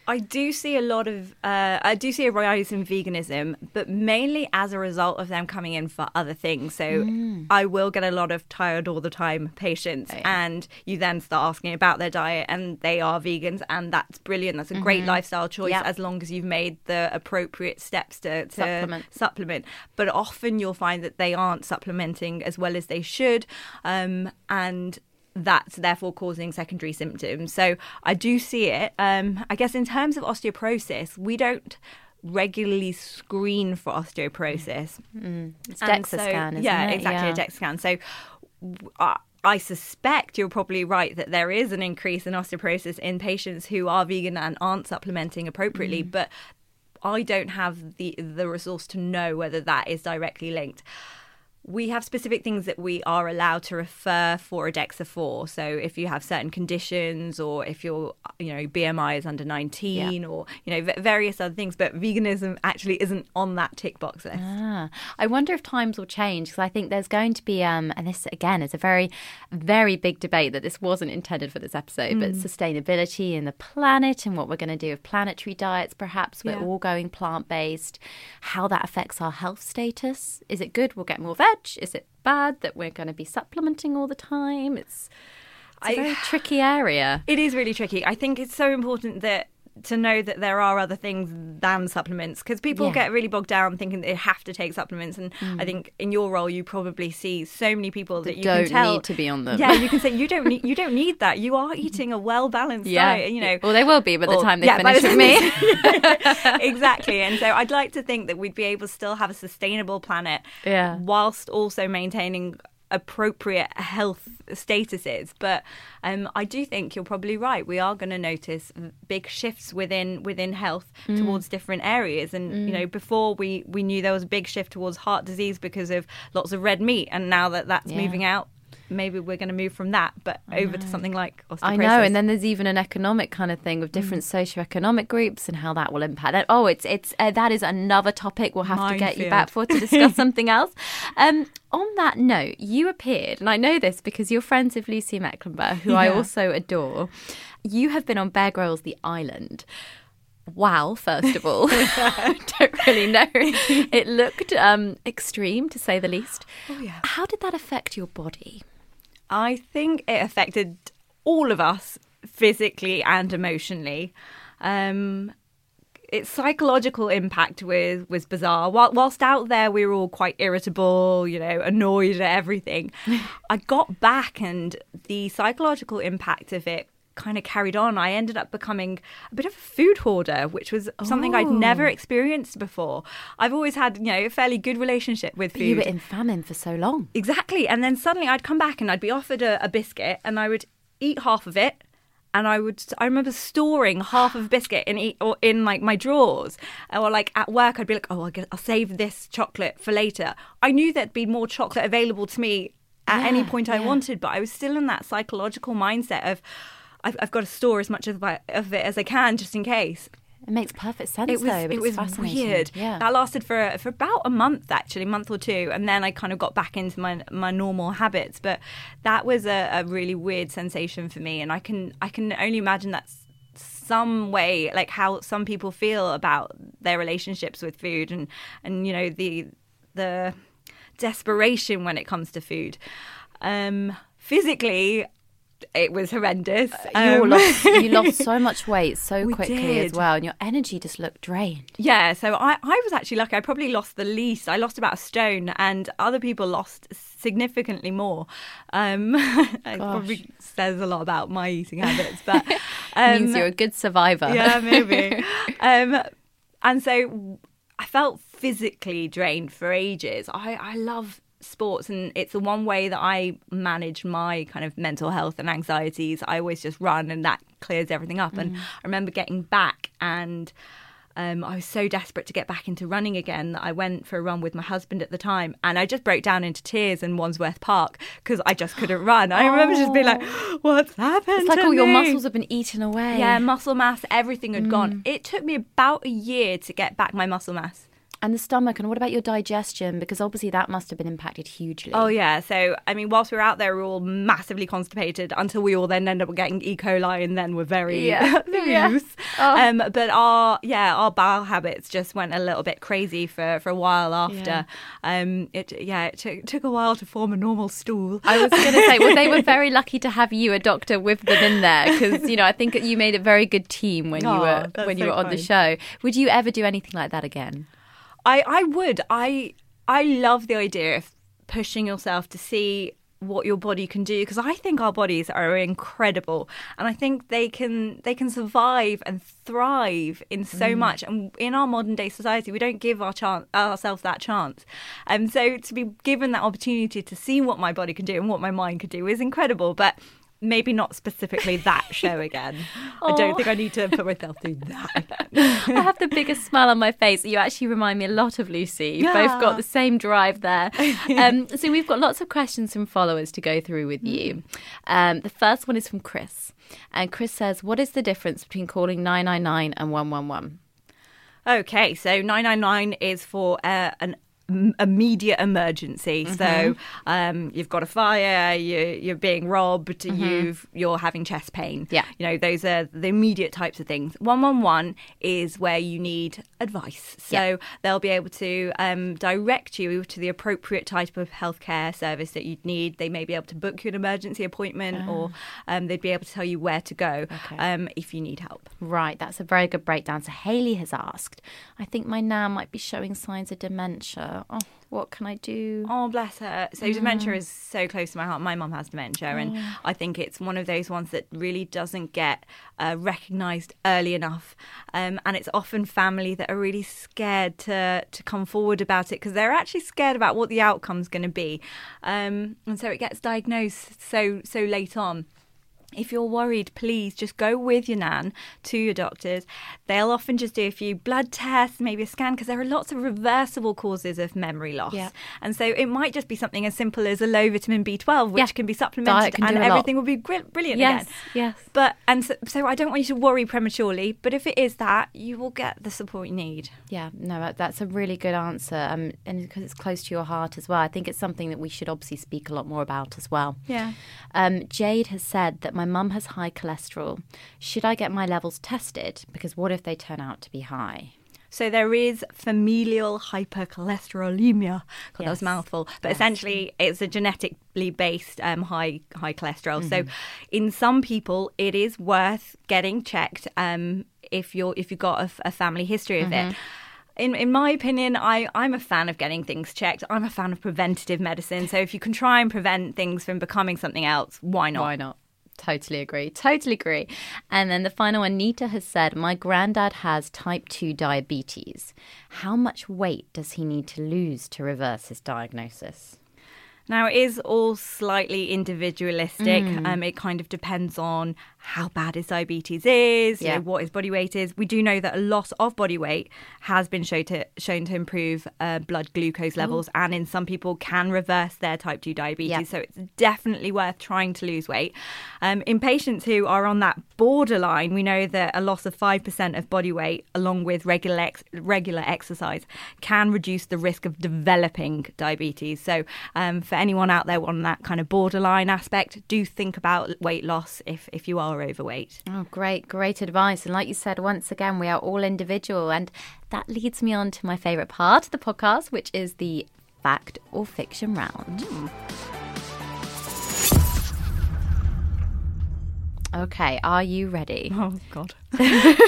I do see a lot of, uh, I do see a rise in veganism, but mainly as a result of them coming in for other things. So mm. I will get a lot of tired all the time patients, oh, yeah. and you then start asking about their diet, and they are vegans, and that's brilliant. That's a mm-hmm. great lifestyle choice, yep. as long as you've made the appropriate steps to, to supplement. supplement. But often you'll find that they aren't supplementing as well as they should, um, and that's therefore causing secondary symptoms. So I do see it. Um, I guess in terms of osteoporosis, we don't regularly screen for osteoporosis. Mm. It's a DEXA so, scan, isn't yeah, it? Exactly, yeah, exactly, a DEXA scan. So uh, I suspect you're probably right that there is an increase in osteoporosis in patients who are vegan and aren't supplementing appropriately, mm. but I don't have the the resource to know whether that is directly linked. We have specific things that we are allowed to refer for a DEXA for. So if you have certain conditions, or if your, you know, B M I is under nineteen, yeah. or, you know, various other things. But veganism actually isn't on that tick box list. Ah, I wonder if times will change, because I think there's going to be, um, and this again is a very, very big debate that this wasn't intended for this episode, mm. but sustainability and the planet and what we're going to do with planetary diets. Perhaps we're yeah. all going plant-based. How that affects our health status. Is it good? We'll get more veg. Is it bad that we're going to be supplementing all the time? It's, it's a I, very tricky area. It is really tricky. I think it's so important that to know that there are other things than supplements, because people yeah. get really bogged down thinking they have to take supplements. And mm. I think in your role, you probably see so many people that, that you don't can tell, need to be on them. Yeah, you can say you don't need you don't need that. You are eating a well balanced yeah. diet. You know, well they will be by the or, time they yeah, finish the with me. Exactly. And so I'd like to think that we'd be able to still have a sustainable planet, yeah. whilst also maintaining appropriate health statuses. But um, I do think you're probably right. We are going to notice big shifts within within health mm. towards different areas. And mm. you know, before we we knew there was a big shift towards heart disease because of lots of red meat, and now that that's yeah. moving out, maybe we're going to move from that, but I over know. to something like osteoporosis. I know, and then there's even an economic kind of thing with different mm. socioeconomic groups and how that will impact that. Oh, it's it's uh, that is another topic we'll have Mind to get field. you back for to discuss something else. Um, on that note, you appeared, and I know this because you're friends with Lucy Mecklenburg, who yeah. I also adore. You have been on Bear Grylls' The Island. Wow, first of all, I don't really know. It looked um, extreme, to say the least. Oh, yeah. How did that affect your body? I think it affected all of us physically and emotionally. Um, its psychological impact was, was bizarre. While, whilst out there, we were all quite irritable, you know, annoyed at everything. I got back and the psychological impact of it kind of carried on. I ended up becoming a bit of a food hoarder, which was something oh. I'd never experienced before. I've always had, you know, a fairly good relationship with but food. You were in famine for so long. Exactly. And then suddenly I'd come back and I'd be offered a, a biscuit and I would eat half of it. And I would, I remember storing half of a biscuit in eat, or in like my drawers, or like at work I'd be like, oh, I'll, get, I'll save this chocolate for later. I knew there'd be more chocolate available to me at yeah, any point yeah. I wanted, but I was still in that psychological mindset of I've, I've got to store as much of, my, of it as I can just in case. It makes perfect sense, it was, though. It it's was fascinating. Weird. Yeah. That lasted for for about a month, actually, month or two. And then I kind of got back into my my normal habits. But that was a, a really weird sensation for me. And I can I can only imagine that's some way, like how some people feel about their relationships with food and, and you know, the the desperation when it comes to food. Um, physically... It was horrendous. Um, you, lost, you lost so much weight so we quickly did. As well, and your energy just looked drained. Yeah, so I, I was actually lucky. I probably lost the least. I lost about a stone, and other people lost significantly more. Um, it probably says a lot about my eating habits, but um, means you're a good survivor. Yeah, maybe. um, and so I felt physically drained for ages. I I love. sports, and it's the one way that I manage my kind of mental health and anxieties. I always just run and that clears everything up. Mm. And I remember getting back and um, I was so desperate to get back into running again that I went for a run with my husband at the time and I just broke down into tears in Wandsworth Park because I just couldn't run. I oh. remember just being like, what's happened It's like all me? Your muscles have been eaten away. Yeah, muscle mass, everything had mm. gone. It took me about a year to get back my muscle mass. And the stomach, and what about your digestion? Because obviously that must have been impacted hugely. Oh, yeah. So, I mean, whilst we were out there, we were all massively constipated until we all then ended up getting E. coli and then we're very yeah. loose. Yeah. Oh. Um, but our, yeah, our bowel habits just went a little bit crazy for, for a while after. Yeah, um, it, yeah, it t- took a while to form a normal stool. I was going to say, well, they were very lucky to have you, a doctor, with them in there because, you know, I think you made a very good team when oh, you were when you so were on kind. the show. Would you ever do anything like that again? I, I would. I I love the idea of pushing yourself to see what your body can do because I think our bodies are incredible and I think they can they can survive and thrive in so mm. much, and in our modern day society we don't give our chance, ourselves that chance, and um, so to be given that opportunity to see what my body can do and what my mind can do is incredible, but maybe not specifically that show again. Oh. I don't think I need to put myself through that. I have the biggest smile on my face. You actually remind me a lot of Lucy. You've yeah. both got the same drive there. Um, so we've got lots of questions from followers to go through with you. Um, the first one is from Chris. And Chris says, what is the difference between calling nine nine nine and one one one? Okay, so nine nine nine is for uh, an immediate emergency. Mm-hmm. So um, you've got a fire, you, you're being robbed, mm-hmm. you've, you're having chest pain. Yeah. You know, those are the immediate types of things. one one one is where you need advice. So yeah. they'll be able to um, direct you to the appropriate type of healthcare service that you'd need. They may be able to book you an emergency appointment oh. or um, they'd be able to tell you where to go okay. um, if you need help. Right. That's a very good breakdown. So Hayley has asked, I think my nan might be showing signs of dementia. Oh, what can I do? Oh, bless her. So mm. dementia is so close to my heart. My mum has dementia mm. and I think it's one of those ones that really doesn't get uh, recognised early enough. Um, and it's often family that are really scared to, to come forward about it because they're actually scared about what the outcome's going to be. Um, and so it gets diagnosed so so late on. If you're worried, please just go with your nan to your doctors. They'll often just do a few blood tests, maybe a scan, because there are lots of reversible causes of memory loss. Yeah. And so it might just be something as simple as a low vitamin B twelve, which yeah. can be supplemented can and everything lot. Will be br- brilliant yes, again. Yes, yes. But, and so, so I don't want you to worry prematurely, but if it is that, you will get the support you need. Yeah, no, that's a really good answer. Um, and because it's close to your heart as well, I think it's something that we should obviously speak a lot more about as well. Yeah. Um, Jade has said that my My mum has high cholesterol. Should I get my levels tested? Because what if they turn out to be high? So there is familial hypercholesterolemia. God, yes. That was a mouthful. But yes. essentially, it's a genetically based um, high high cholesterol. Mm-hmm. So in some people, it is worth getting checked um, if you're if you've got a, a family history of mm-hmm. it. In in my opinion, I, I'm a fan of getting things checked. I'm a fan of preventative medicine. So if you can try and prevent things from becoming something else, why not? Why not? Totally agree. Totally agree. And then the final one, Nita has said, my granddad has type two diabetes. How much weight does he need to lose to reverse his diagnosis? Now, it is all slightly individualistic. Mm. Um, it kind of depends on how bad his diabetes is, yeah. you know, what his body weight is. We do know that a loss of body weight has been show to, shown to improve uh, blood glucose levels, Ooh. and in some people can reverse their type two diabetes. Yeah. So it's definitely worth trying to lose weight. Um, in patients who are on that borderline, we know that a loss of five percent of body weight, along with regular ex- regular exercise, can reduce the risk of developing diabetes. So um, for anyone out there on that kind of borderline aspect, do think about weight loss if, if you are overweight. Oh, great, great advice. And like you said, once again, we are all individual. And that leads me on to my favourite part of the podcast, which is the fact or fiction round. Mm. Okay, are you ready? Oh, God. Yes,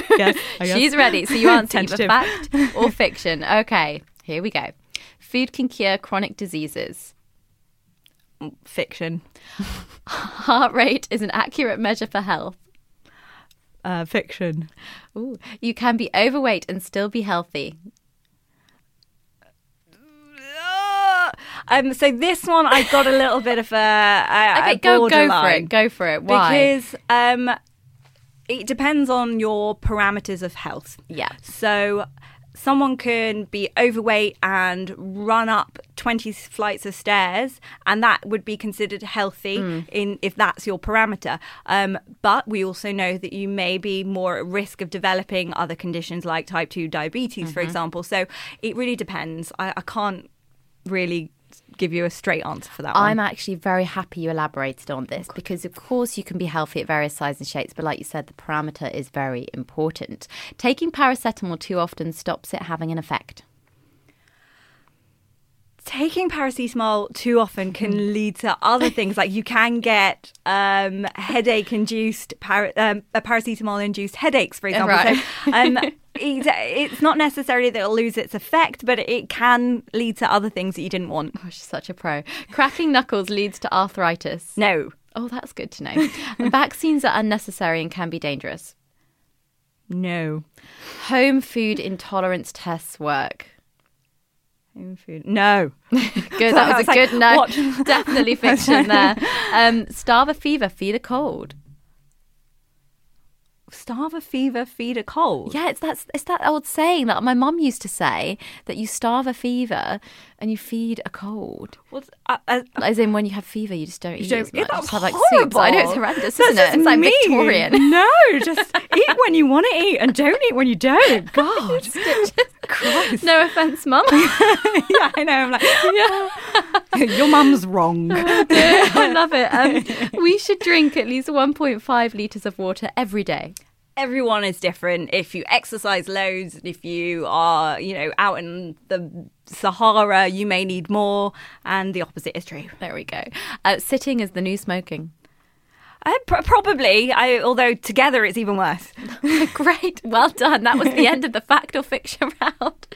I guess. She's ready. So you answer either fact or fiction. Okay, here we go. Food can cure chronic diseases. Fiction. Heart rate is an accurate measure for health. Uh, fiction. Ooh. You can be overweight and still be healthy. Um, so this one, I got a little bit of a, a okay. A go go for it. Go for it. Why? Because um, it depends on your parameters of health. Yeah. So someone can be overweight and run up twenty flights of stairs, and that would be considered healthy mm. in if that's your parameter. Um, but we also know that you may be more at risk of developing other conditions like type two diabetes, mm-hmm. for example. So it really depends. I, I can't really give you a straight answer for that one. I'm actually very happy you elaborated on this, because of course you can be healthy at various sizes and shapes, but like you said, the parameter is very important. Taking paracetamol too often stops it having an effect. Taking paracetamol too often can lead to other things, like you can get um, headache-induced para- um, paracetamol-induced headaches, for example. Right. So, um, it's not necessarily that it'll lose its effect, but it can lead to other things that you didn't want. Oh, she's such a pro. Cracking knuckles leads to arthritis. No. Oh, that's good to know. Vaccines are unnecessary and can be dangerous. No. Home food intolerance tests work. Home food. No. Good. That was, was a like, good no. What? Definitely fiction there. Um, starve a fever, feed a cold. Starve a fever, feed a cold. Yeah, it's that, it's that old saying that my mum used to say, that you starve a fever and you feed a cold. Well, uh, uh, As in when you have fever, you just don't you eat don't, as much. That's have, like, horrible. Soups. I know, it's horrendous, that's isn't it? It's mean. Like Victorian. No, just eat when you want to eat and don't eat when you don't. God. just, just, Christ. No offence, mum. Yeah, I know. I'm like, yeah. Your mum's wrong. Oh, I love it. Um, we should drink at least one point five litres of water every day. Everyone is different. If you exercise loads, and if you are, you know, out in the Sahara, you may need more. And the opposite is true. There we go. Uh, sitting is the new smoking. Uh, pr- probably, I, although together it's even worse. Great. Well done. That was the end of the fact or fiction round.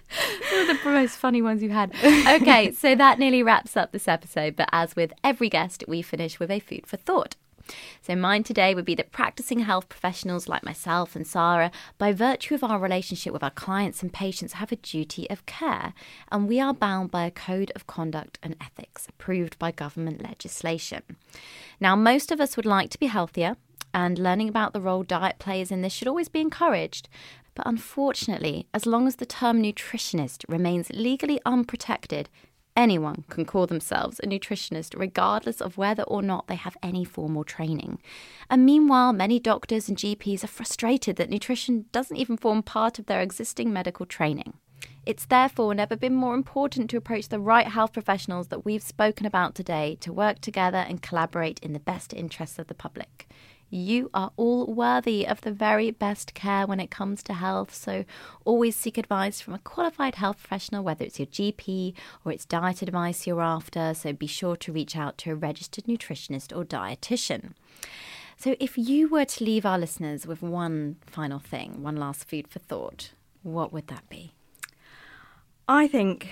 Those are the most funny ones you've had. Okay, so that nearly wraps up this episode. But as with every guest, we finish with a food for thought. So mine today would be that practicing health professionals like myself and Sarah, by virtue of our relationship with our clients and patients, have a duty of care, and we are bound by a code of conduct and ethics approved by government legislation. Now, most of us would like to be healthier, and learning about the role diet plays in this should always be encouraged. But unfortunately, as long as the term nutritionist remains legally unprotected, anyone can call themselves a nutritionist, regardless of whether or not they have any formal training. And meanwhile, many doctors and G Ps are frustrated that nutrition doesn't even form part of their existing medical training. It's therefore never been more important to approach the right health professionals that we've spoken about today to work together and collaborate in the best interests of the public. You are all worthy of the very best care when it comes to health, so always seek advice from a qualified health professional, whether it's your G P or it's diet advice you're after, so be sure to reach out to a registered nutritionist or dietitian. So if you were to leave our listeners with one final thing, one last food for thought, what would that be? I think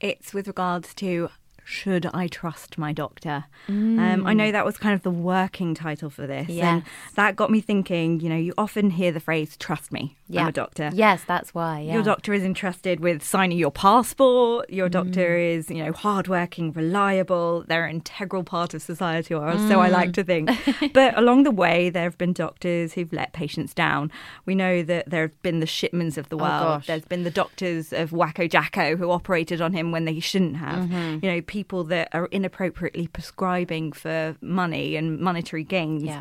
it's with regards to, should I trust my doctor? Mm. Um, I know that was kind of the working title for this. Yes. And that got me thinking, you know, you often hear the phrase, trust me, yeah. I'm a doctor. Yes, that's why. Yeah. Your doctor is entrusted with signing your passport. Your doctor mm. is, you know, hardworking, reliable. They're an integral part of society, or mm. so I like to think. But along the way, there have been doctors who've let patients down. We know that there have been the Shipmans of the world. Oh, gosh. There's been the doctors of Wacko Jacko who operated on him when they shouldn't have. Mm-hmm. You know, people people that are inappropriately prescribing for money and monetary gains. Yeah.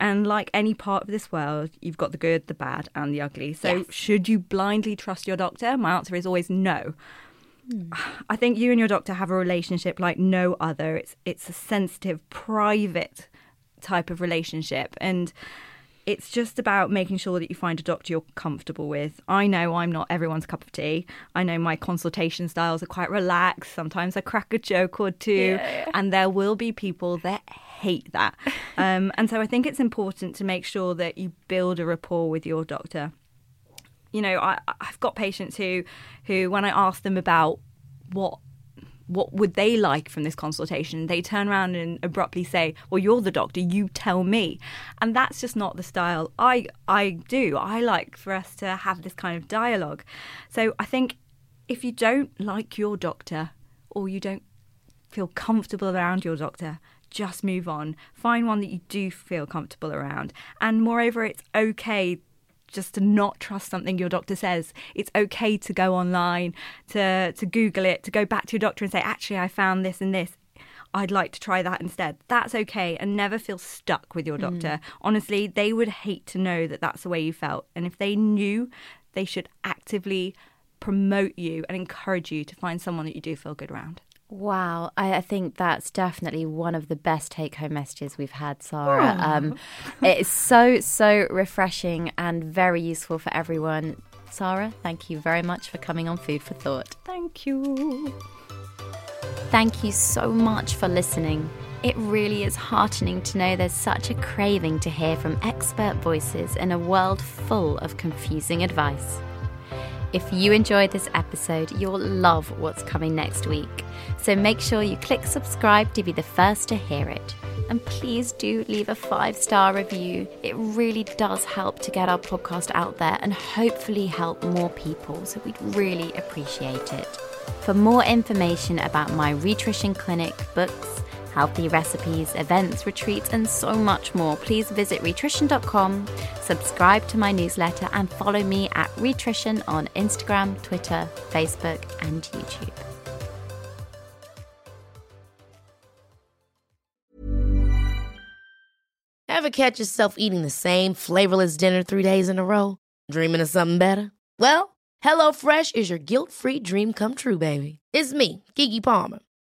And like any part of this world, you've got the good, the bad and the ugly. So yes. should you blindly trust your doctor? My answer is always no. Mm. I think you and your doctor have a relationship like no other. It's it's a sensitive, private type of relationship. And it's just about making sure that you find a doctor you're comfortable with. I know I'm not everyone's cup of tea. I know my consultation styles are quite relaxed. Sometimes I crack a joke or two. Yeah. And there will be people that hate that. um, and so I think it's important to make sure that you build a rapport with your doctor. You know, I, I've got patients who, who, when I ask them about what what would they like from this consultation, they turn around and abruptly say, well, you're the doctor, you tell me. And that's just not the style I I do. I like for us to have this kind of dialogue. So I think if you don't like your doctor or you don't feel comfortable around your doctor, just move on. Find one that you do feel comfortable around. And moreover, it's okay just to not trust something your doctor says. It's okay to go online, to to Google it, to go back to your doctor and say, actually, I found this and this. I'd like to try that instead. That's okay. And never feel stuck with your doctor. Mm. Honestly, they would hate to know that that's the way you felt. And if they knew, they should actively promote you and encourage you to find someone that you do feel good around. Wow, I, I think that's definitely one of the best take-home messages we've had, Sara. Oh. Um, it's so, so refreshing and very useful for everyone. Sara, thank you very much for coming on Food for Thought. Thank you. Thank you so much for listening. It really is heartening to know there's such a craving to hear from expert voices in a world full of confusing advice. If you enjoyed this episode, you'll love what's coming next week. So make sure you click subscribe to be the first to hear it. And please do leave a five-star review. It really does help to get our podcast out there and hopefully help more people. So we'd really appreciate it. For more information about my Rhitrition clinic, books, healthy recipes, events, retreats, and so much more, please visit rhitrition dot com, subscribe to my newsletter, and follow me at Rhitrition on Instagram, Twitter, Facebook, and YouTube. Ever catch yourself eating the same flavorless dinner three days in a row? Dreaming of something better? Well, HelloFresh is your guilt-free dream come true, baby. It's me, Keke Palmer.